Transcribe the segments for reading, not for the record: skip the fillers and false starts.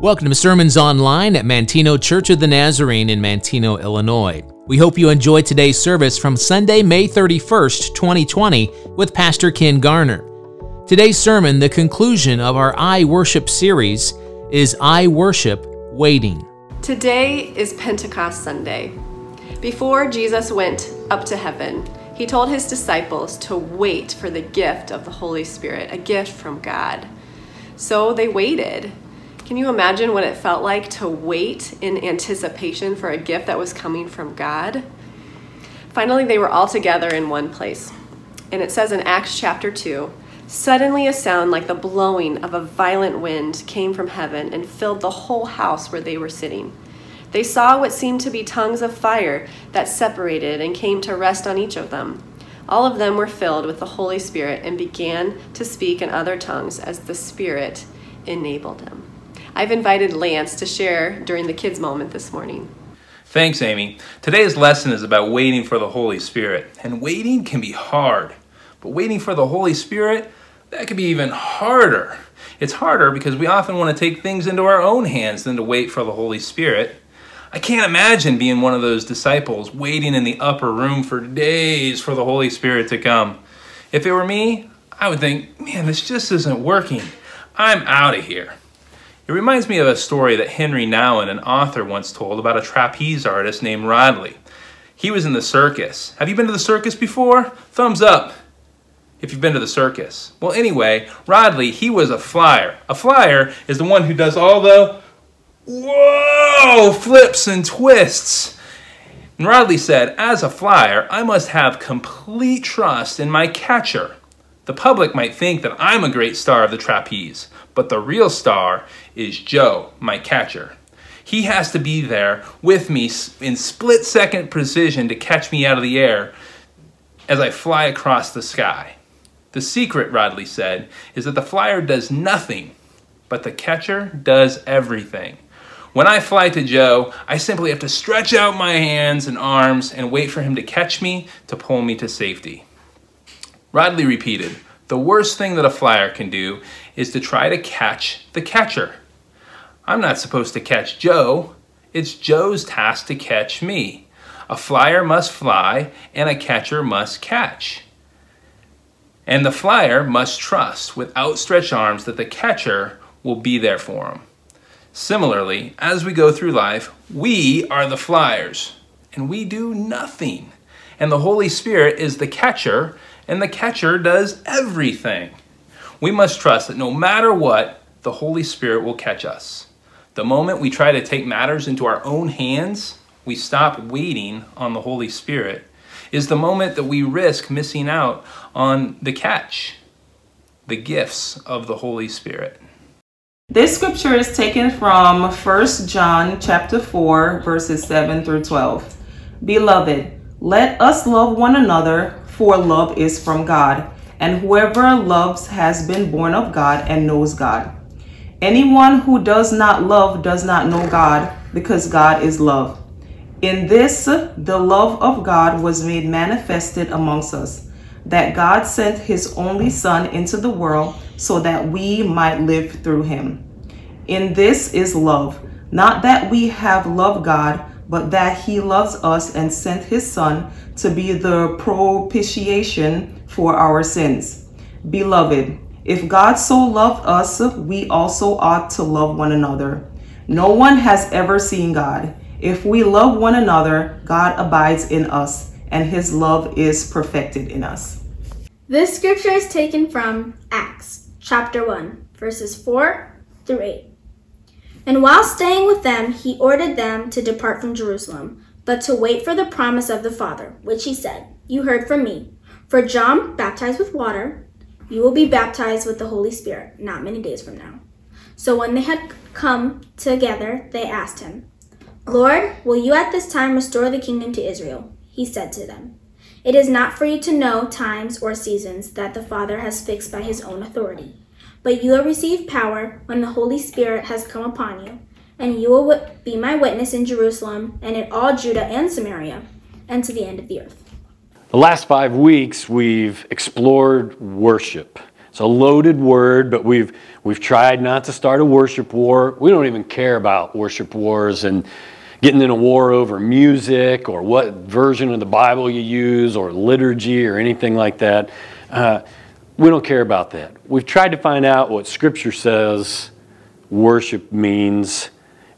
Welcome to Sermons Online at Manteno Church of the Nazarene in Manteno, Illinois. We hope you enjoy today's service from Sunday, May 31st, 2020, with Pastor Ken Garner. Today's sermon, the conclusion of our I Worship series, is I Worship Waiting. Today is Pentecost Sunday. Before Jesus went up to heaven, he told his disciples to wait for the gift of the Holy Spirit, a gift from God. So they waited. Can you imagine what it felt like to wait in anticipation for a gift that was coming from God? Finally, they were all together in one place. And it says in Acts chapter 2, "Suddenly a sound like the blowing of a violent wind came from heaven and filled the whole house where they were sitting. They saw what seemed to be tongues of fire that separated and came to rest on each of them. All of them were filled with the Holy Spirit and began to speak in other tongues as the Spirit enabled them." I've invited Lance to share during the kids' moment this morning. Thanks, Amy. Today's lesson is about waiting for the Holy Spirit. And waiting can be hard, but waiting for the Holy Spirit, that can be even harder. It's harder because we often want to take things into our own hands than to wait for the Holy Spirit. I can't imagine being one of those disciples waiting in the upper room for days for the Holy Spirit to come. If it were me, I would think, man, this just isn't working. I'm out of here. It reminds me of a story that Henry Nowen, an author, once told about a trapeze artist named Rodley. He was in the circus. Have you been to the circus before? Thumbs up if you've been to the circus. Well, anyway, Rodley, he was a flyer. A flyer is the one who does all the whoa, flips and twists. And Rodley said, as a flyer, I must have complete trust in my catcher. The public might think that I'm a great star of the trapeze, but the real star is Joe, my catcher. He has to be there with me in split-second precision to catch me out of the air as I fly across the sky. The secret, Rodley said, is that the flyer does nothing, but the catcher does everything. When I fly to Joe, I simply have to stretch out my hands and arms and wait for him to catch me to pull me to safety. Rodley repeated, "The worst thing that a flyer can do is to try to catch the catcher. I'm not supposed to catch Joe. It's Joe's task to catch me. A flyer must fly and a catcher must catch. And the flyer must trust with outstretched arms that the catcher will be there for him." Similarly, as we go through life, we are the flyers, and we do nothing. And the Holy Spirit is the catcher, and the catcher does everything. We must trust that no matter what, the Holy Spirit will catch us. The moment we try to take matters into our own hands, we stop waiting on the Holy Spirit, is the moment that we risk missing out on the catch, the gifts of the Holy Spirit. This scripture is taken from 1 John chapter 4, verses 7 through 12. "Beloved, let us love one another, for love is from God, and whoever loves has been born of God and knows God. Anyone who does not love does not know God, because God is love. In this, the love of God was made manifested amongst us, that God sent his only Son into the world so that we might live through him. In this is love, not that we have loved God, but that he loves us and sent his Son to be the propitiation for our sins. Beloved, if God so loved us, we also ought to love one another. No one has ever seen God. If we love one another, God abides in us, and his love is perfected in us." This scripture is taken from Acts chapter 1, verses 4 through 8. "And while staying with them, he ordered them to depart from Jerusalem, but to wait for the promise of the Father, which he said, 'You heard from me. For John baptized with water, you will be baptized with the Holy Spirit not many days from now.' So when they had come together, they asked him, 'Lord, will you at this time restore the kingdom to Israel?' He said to them, 'It is not for you to know times or seasons that the Father has fixed by his own authority, but you will receive power when the Holy Spirit has come upon you, and you will be my witness in Jerusalem and in all Judah and Samaria and to the end of the earth.'" The last 5 weeks, we've explored worship. It's a loaded word, but we've tried not to start a worship war. We don't even care about worship wars and getting in a war over music or what version of the Bible you use or liturgy or anything like that. We don't care about that. We've tried to find out what Scripture says worship means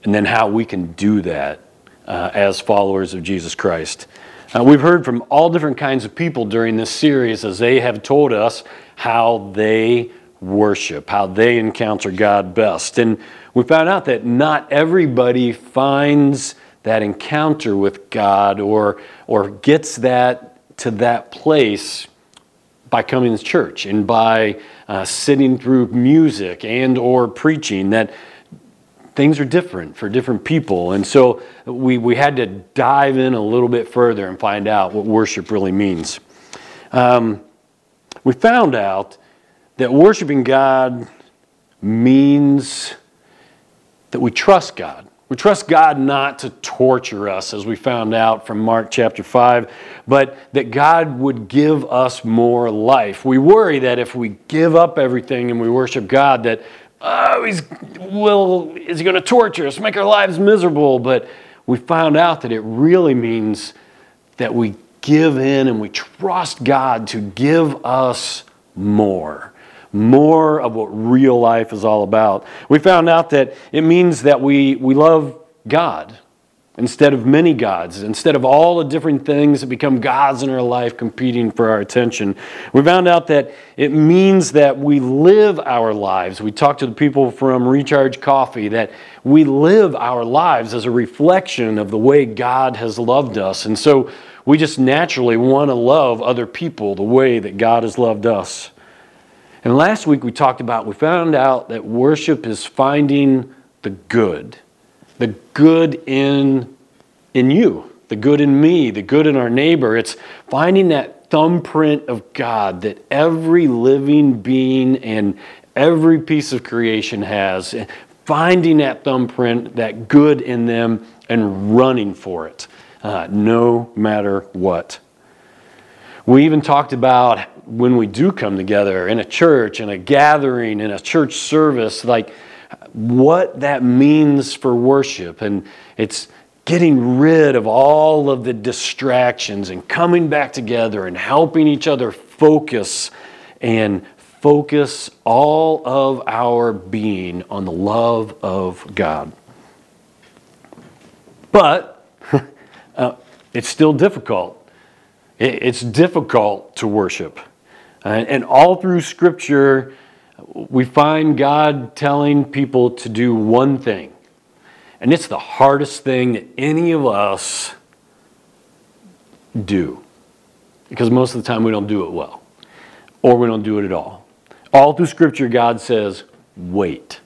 and then how we can do that as followers of Jesus Christ. We've heard from all different kinds of people during this series as they have told us how they worship, how they encounter God best. And we found out that not everybody finds that encounter with God or gets that to that place by coming to church and by sitting through music and or preaching, that things are different for different people. And so we had to dive in a little bit further and find out what worship really means. We found out that worshiping God means that we trust God. We trust God not to torture us, as we found out from Mark chapter 5, but that God would give us more life. We worry that if we give up everything and we worship God, that, is he going to torture us, make our lives miserable? But we found out that it really means that we give in and we trust God to give us more of what real life is all about. We found out that it means that we love God instead of many gods, instead of all the different things that become gods in our life competing for our attention. We found out that it means that we live our lives. We talked to the people from Recharge Coffee that we live our lives as a reflection of the way God has loved us. And so we just naturally want to love other people the way that God has loved us. And last week we found out that worship is finding the good in you, the good in me, the good in our neighbor. It's finding that thumbprint of God that every living being and every piece of creation has, finding that thumbprint, that good in them, and running for it, no matter what. We even talked about when we do come together in a church, in a gathering, in a church service, like what that means for worship. And it's getting rid of all of the distractions and coming back together and helping each other focus all of our being on the love of God. But it's still difficult. It's difficult to worship. And all through Scripture, we find God telling people to do one thing. And it's the hardest thing that any of us do. Because most of the time we don't do it well. Or we don't do it at all. All through Scripture, God says, wait.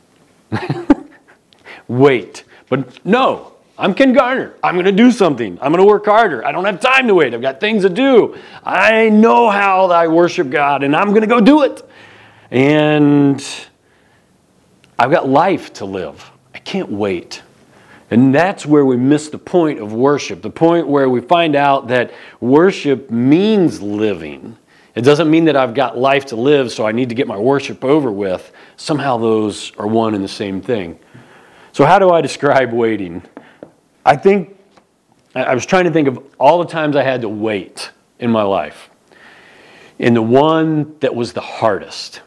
Wait. But no. I'm Ken Garner. I'm going to do something. I'm going to work harder. I don't have time to wait. I've got things to do. I know how I worship God, and I'm going to go do it. And I've got life to live. I can't wait. And that's where we miss the point of worship, the point where we find out that worship means living. It doesn't mean that I've got life to live, so I need to get my worship over with. Somehow those are one and the same thing. So how do I describe waiting? I was trying to think of all the times I had to wait in my life. And the one that was the hardest.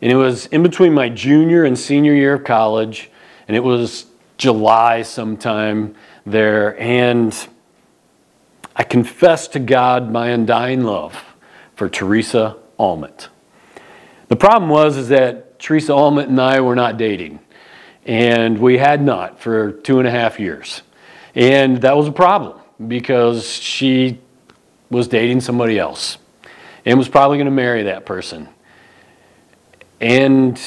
And it was in between my junior and senior year of college. And it was July sometime there. And I confessed to God my undying love for Teresa Almett. The problem was that Teresa Almett and I were not dating. And we had not for 2.5 years. And that was a problem because she was dating somebody else and was probably going to marry that person. And,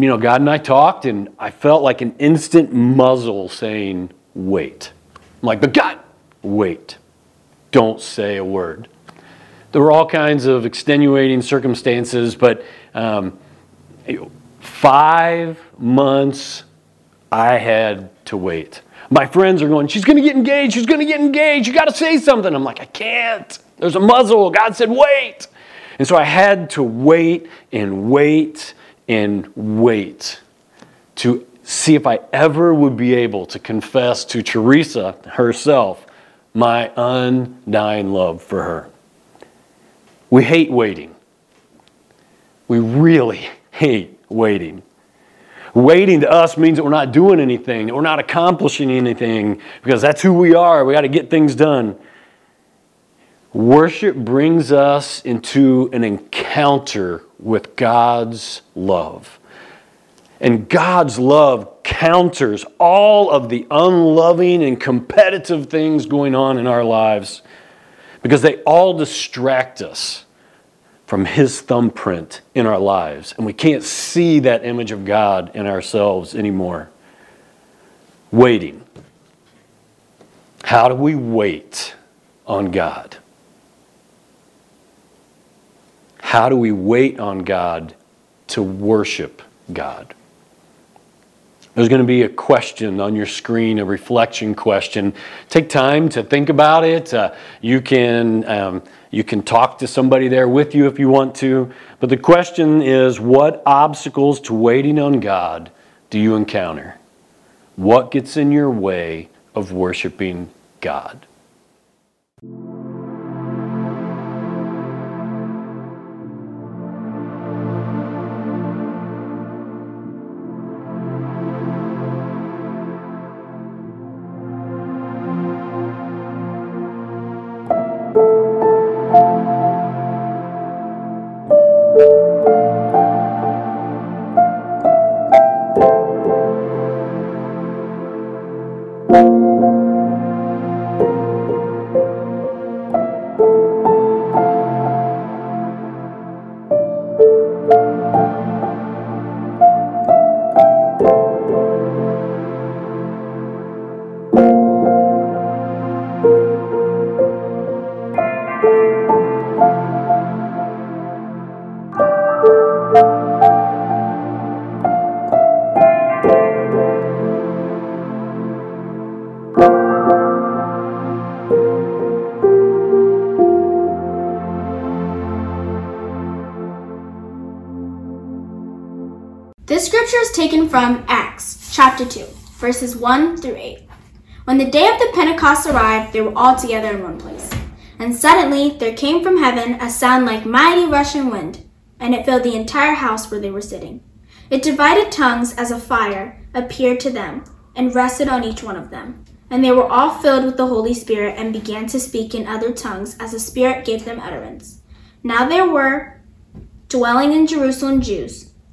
God and I talked, and I felt like an instant muzzle saying, wait. I'm like, but God, wait. Don't say a word. There were all kinds of extenuating circumstances, but 5 months I had to wait. My friends are going, she's going to get engaged, you got to say something. I'm like, I can't, there's a muzzle, God said wait. And so I had to wait and wait and wait to see if I ever would be able to confess to Teresa herself my undying love for her. We hate waiting. We really hate waiting. Waiting to us means that we're not doing anything, that we're not accomplishing anything, because that's who we are. We got to get things done. Worship brings us into an encounter with God's love. And God's love counters all of the unloving and competitive things going on in our lives, because they all distract us from His thumbprint in our lives. And we can't see that image of God in ourselves anymore. Waiting. How do we wait on God? How do we wait on God to worship God? There's going to be a question on your screen, a reflection question. Take time to think about it. You can talk to somebody there with you if you want to. But the question is, what obstacles to waiting on God do you encounter? What gets in your way of worshiping God? The scripture is taken from Acts chapter 2, verses 1 through 8. When the day of the Pentecost arrived, they were all together in one place. And suddenly there came from heaven a sound like mighty rushing wind, and it filled the entire house where they were sitting. It divided tongues as a fire appeared to them and rested on each one of them. And they were all filled with the Holy Spirit and began to speak in other tongues as the Spirit gave them utterance. Now there were dwelling in Jerusalem Jews,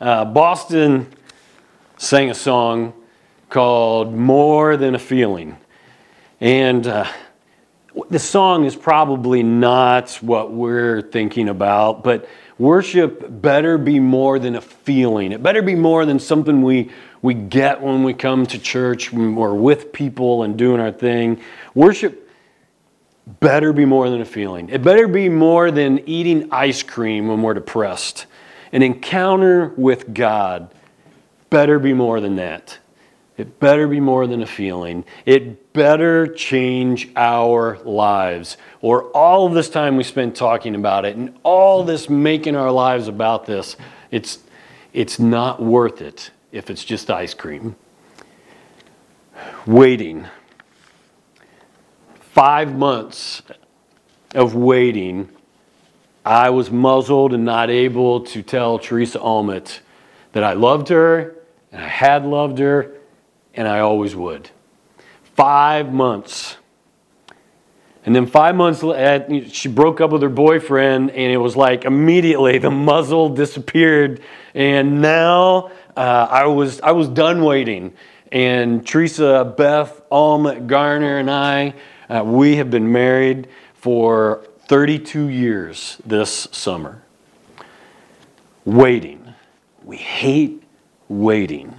Boston sang a song called "More Than a Feeling." And the song is probably not what we're thinking about, but worship better be more than a feeling. It better be more than something we get when we come to church or with people and doing our thing. Worship better be more than a feeling. It better be more than eating ice cream when we're depressed. An encounter with God better be more than that. It better be more than a feeling. It better change our lives. Or all of this time we spent talking about it and all this making our lives about this, it's not worth it if it's just ice cream. Waiting. 5 months of waiting, I was muzzled and not able to tell Teresa Almett that I loved her, and I had loved her, and I always would. 5 months. And then 5 months later, she broke up with her boyfriend, and it was like immediately the muzzle disappeared, and now I was done waiting. And Teresa Beth Almett Garner and I, we have been married for 32 years this summer. waiting. We hate waiting.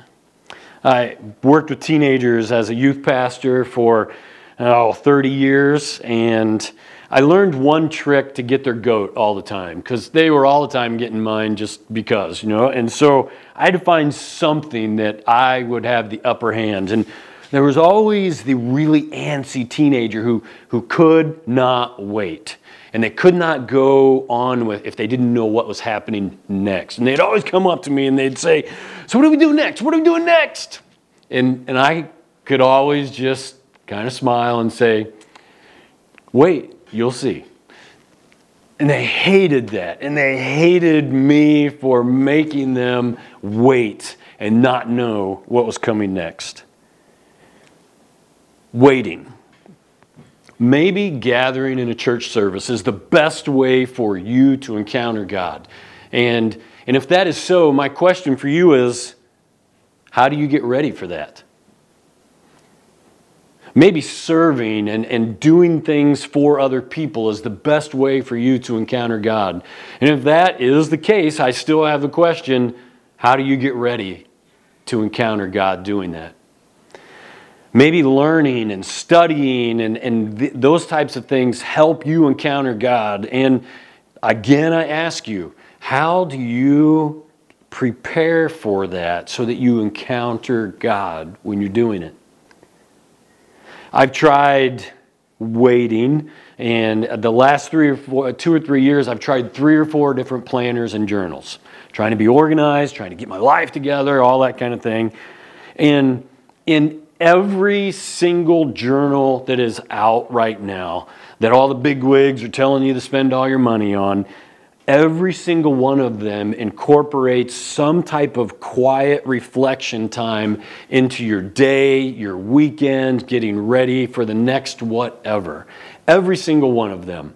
I worked with teenagers as a youth pastor for 30 years, and I learned one trick to get their goat all the time, because they were all the time getting mine just because, you know. And so I had to find something that I would have the upper hand. And there was always the really antsy teenager who could not wait. And they could not go on with if they didn't know what was happening next. And they'd always come up to me and they'd say, "So what do we do next? What are we doing next?" And I could always just kind of smile and say, "Wait, you'll see." And they hated that. And they hated me for making them wait and not know what was coming next. Waiting. Maybe gathering in a church service is the best way for you to encounter God. And if that is so, my question for you is, how do you get ready for that? Maybe serving and doing things for other people is the best way for you to encounter God. And if that is the case, I still have the question, how do you get ready to encounter God doing that? Maybe learning and studying and those types of things help you encounter God. And again, I ask you, how do you prepare for that so that you encounter God when you're doing it? I've tried waiting, and the last 2 or 3 years, I've tried 3 or 4 different planners and journals, trying to be organized, trying to get my life together, all that kind of thing. And in every single journal that is out right now, that all the big wigs are telling you to spend all your money on, every single one of them incorporates some type of quiet reflection time into your day, your weekend, getting ready for the next whatever. Every single one of them.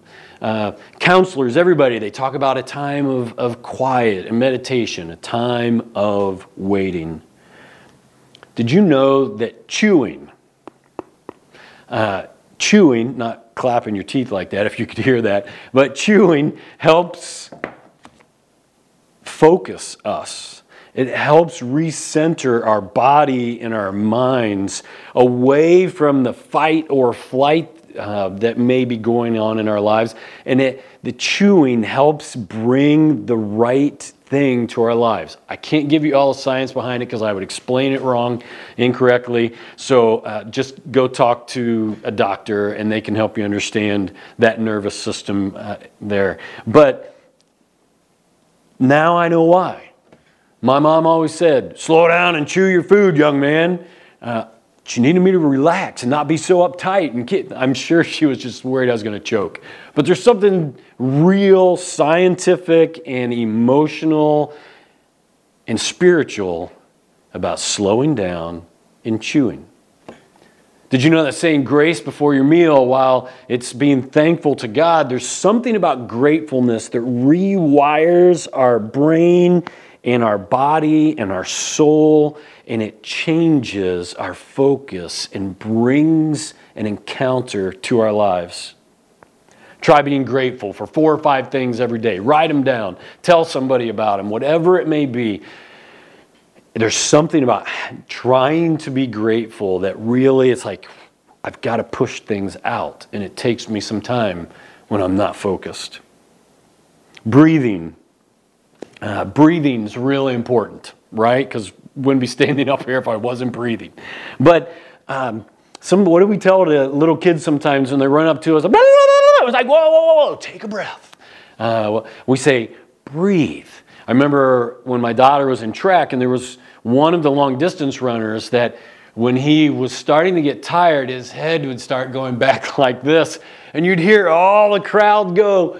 Counselors, everybody, they talk about a time of quiet and meditation, a time of waiting. Did you know that chewing, not clapping your teeth like that if you could hear that, but chewing helps focus us. It helps recenter our body and our minds away from the fight or flight that may be going on in our lives. And the chewing helps bring the right thing to our lives. I can't give you all the science behind it because I would explain it wrong, incorrectly. So just go talk to a doctor and they can help you understand that nervous system there. But now I know why. My mom always said, "Slow down and chew your food, young man." She needed me to relax and not be so uptight. I'm sure she was just worried I was going to choke. But there's something real, scientific, and emotional, and spiritual about slowing down and chewing. Did you know that saying grace before your meal, while it's being thankful to God, there's something about gratefulness that rewires our brain and our body and our soul, and it changes our focus and brings an encounter to our lives. Try being grateful for 4 or 5 things every day. Write them down. Tell somebody about them, whatever it may be. There's something about trying to be grateful that really it's like, I've got to push things out, and it takes me some time when I'm not focused. Breathing. Breathing's really important, right? Because wouldn't be standing up here if I wasn't breathing. But what do we tell the little kids sometimes when they run up to us? It's like, whoa, take a breath. We say, breathe. I remember when my daughter was in track and there was one of the long distance runners that when he was starting to get tired, his head would start going back like this. And you'd hear all the crowd go,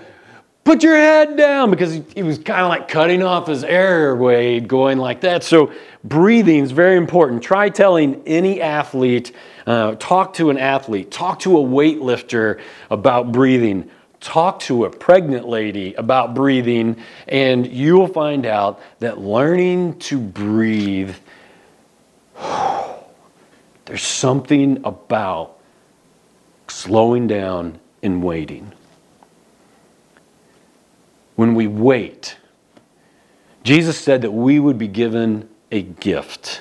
"Put your head down," because he was kind of like cutting off his airway going like that. So breathing is very important. Try telling any athlete, talk to an athlete, talk to a weightlifter about breathing, talk to a pregnant lady about breathing, and you will find out that learning to breathe, there's something about slowing down and waiting. When we wait, Jesus said that we would be given a gift.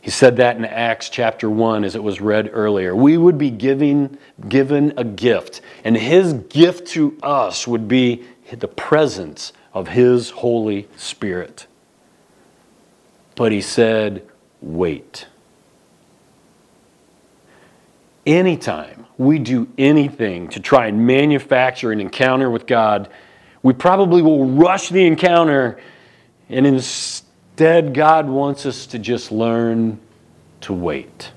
He said that in Acts chapter 1, as it was read earlier. We would be given a gift, and his gift to us would be the presence of his Holy Spirit. But he said, wait. Anytime we do anything to try and manufacture an encounter with God, we probably will rush the encounter, and instead, God wants us to just learn to wait.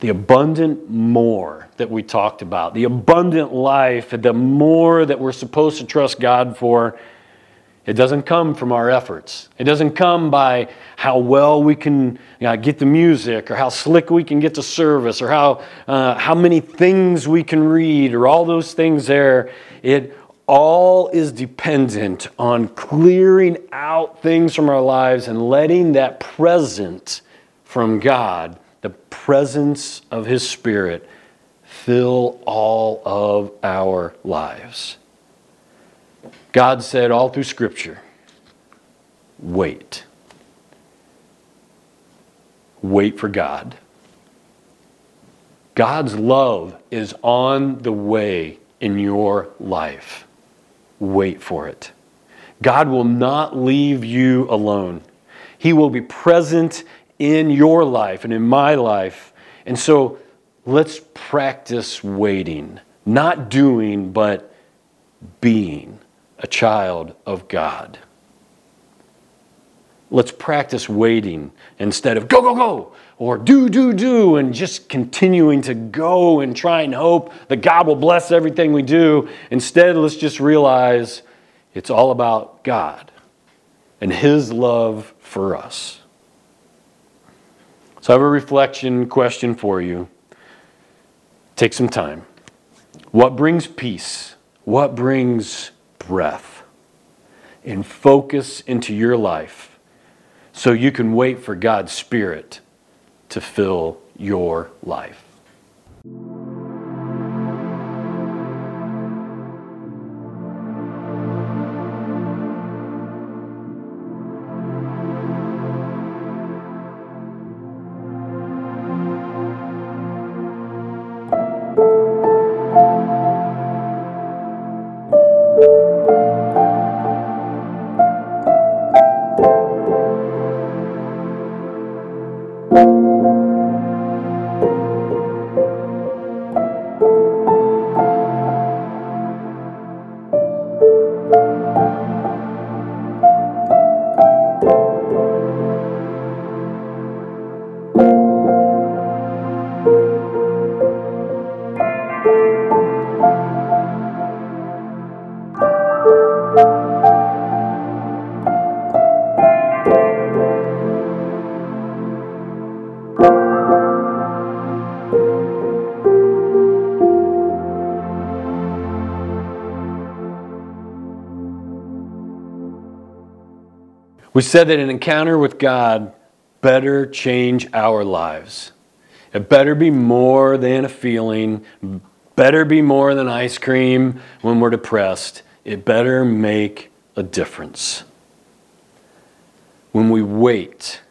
The abundant more that we talked about, the abundant life, the more that we're supposed to trust God for, it doesn't come from our efforts. It doesn't come by how well we can get the music, or how slick we can get the service, or how many things we can read, or all those things there. It all is dependent on clearing out things from our lives and letting that present from God, the presence of his Spirit, fill all of our lives. God said all through Scripture, wait. Wait for God. God's love is on the way in your life. Wait for it. God will not leave you alone. He will be present in your life and in my life. And so let's practice waiting. Not doing, but being a child of God. Let's practice waiting instead of go, go, go, or do, do, do, and just continuing to go and try and hope that God will bless everything we do. Instead, let's just realize it's all about God and his love for us. So I have a reflection question for you. Take some time. What brings peace? What brings breath and focus into your life so you can wait for God's Spirit to fill your life? We said that an encounter with God better change our lives. It better be more than a feeling, better be more than ice cream when we're depressed. It better make a difference. When we wait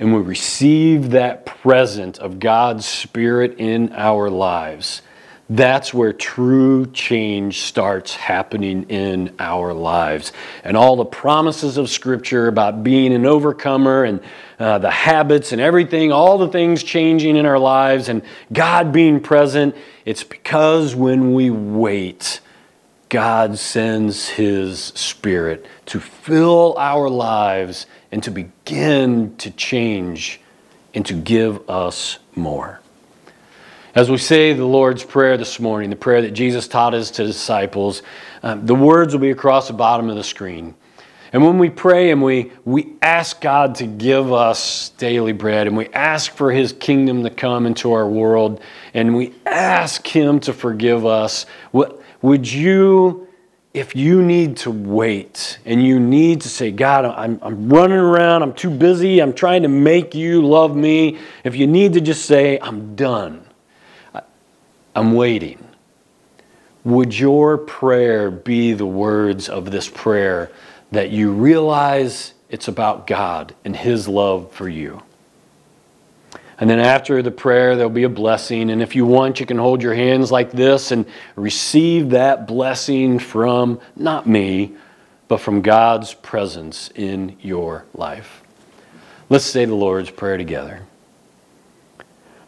and we receive that present of God's Spirit in our lives, that's where true change starts happening in our lives. And all the promises of Scripture about being an overcomer and the habits and everything, all the things changing in our lives and God being present, it's because when we wait, God sends his Spirit to fill our lives and to begin to change and to give us more. As we say the Lord's Prayer this morning, the prayer that Jesus taught his disciples, the words will be across the bottom of the screen. And when we pray and we ask God to give us daily bread, and we ask for his kingdom to come into our world, and we ask him to forgive us, would you, if you need to wait and you need to say, God, I'm running around, I'm too busy, I'm trying to make you love me, if you need to just say, I'm done. I'm waiting. Would your prayer be the words of this prayer that you realize it's about God and His love for you. And then after the prayer, there'll be a blessing. And if you want, you can hold your hands like this and receive that blessing from, not me, but from God's presence in your life. Let's say the Lord's Prayer together.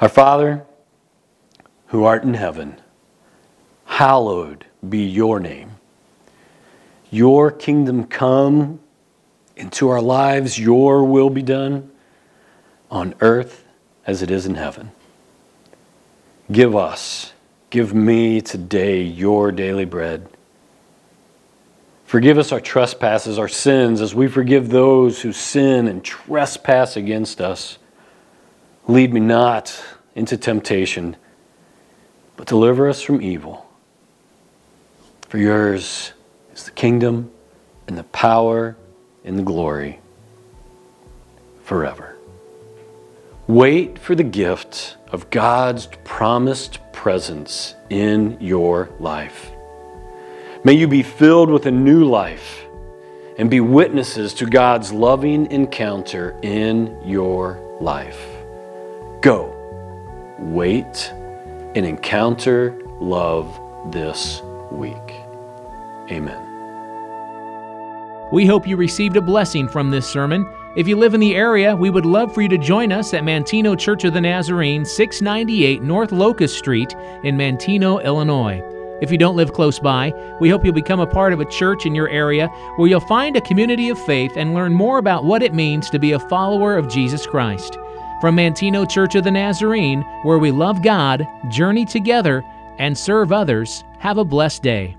Our Father, who art in heaven, hallowed be your name. Your kingdom come into our lives. Your will be done on earth as it is in heaven. Give me today your daily bread. Forgive us our trespasses, our sins, as we forgive those who sin and trespass against us. Lead me not into temptation, but deliver us from evil. For yours is the kingdom and the power and the glory forever. Wait for the gift of God's promised presence in your life. May you be filled with a new life and be witnesses to God's loving encounter in your life. Go, wait, and encounter love this week. Amen. We hope you received a blessing from this sermon. If you live in the area, we would love for you to join us at Manteno Church of the Nazarene, 698 North Locust Street in Manteno, Illinois. If you don't live close by, we hope you'll become a part of a church in your area where you'll find a community of faith and learn more about what it means to be a follower of Jesus Christ. From Manteno Church of the Nazarene, where we love God, journey together, and serve others, have a blessed day.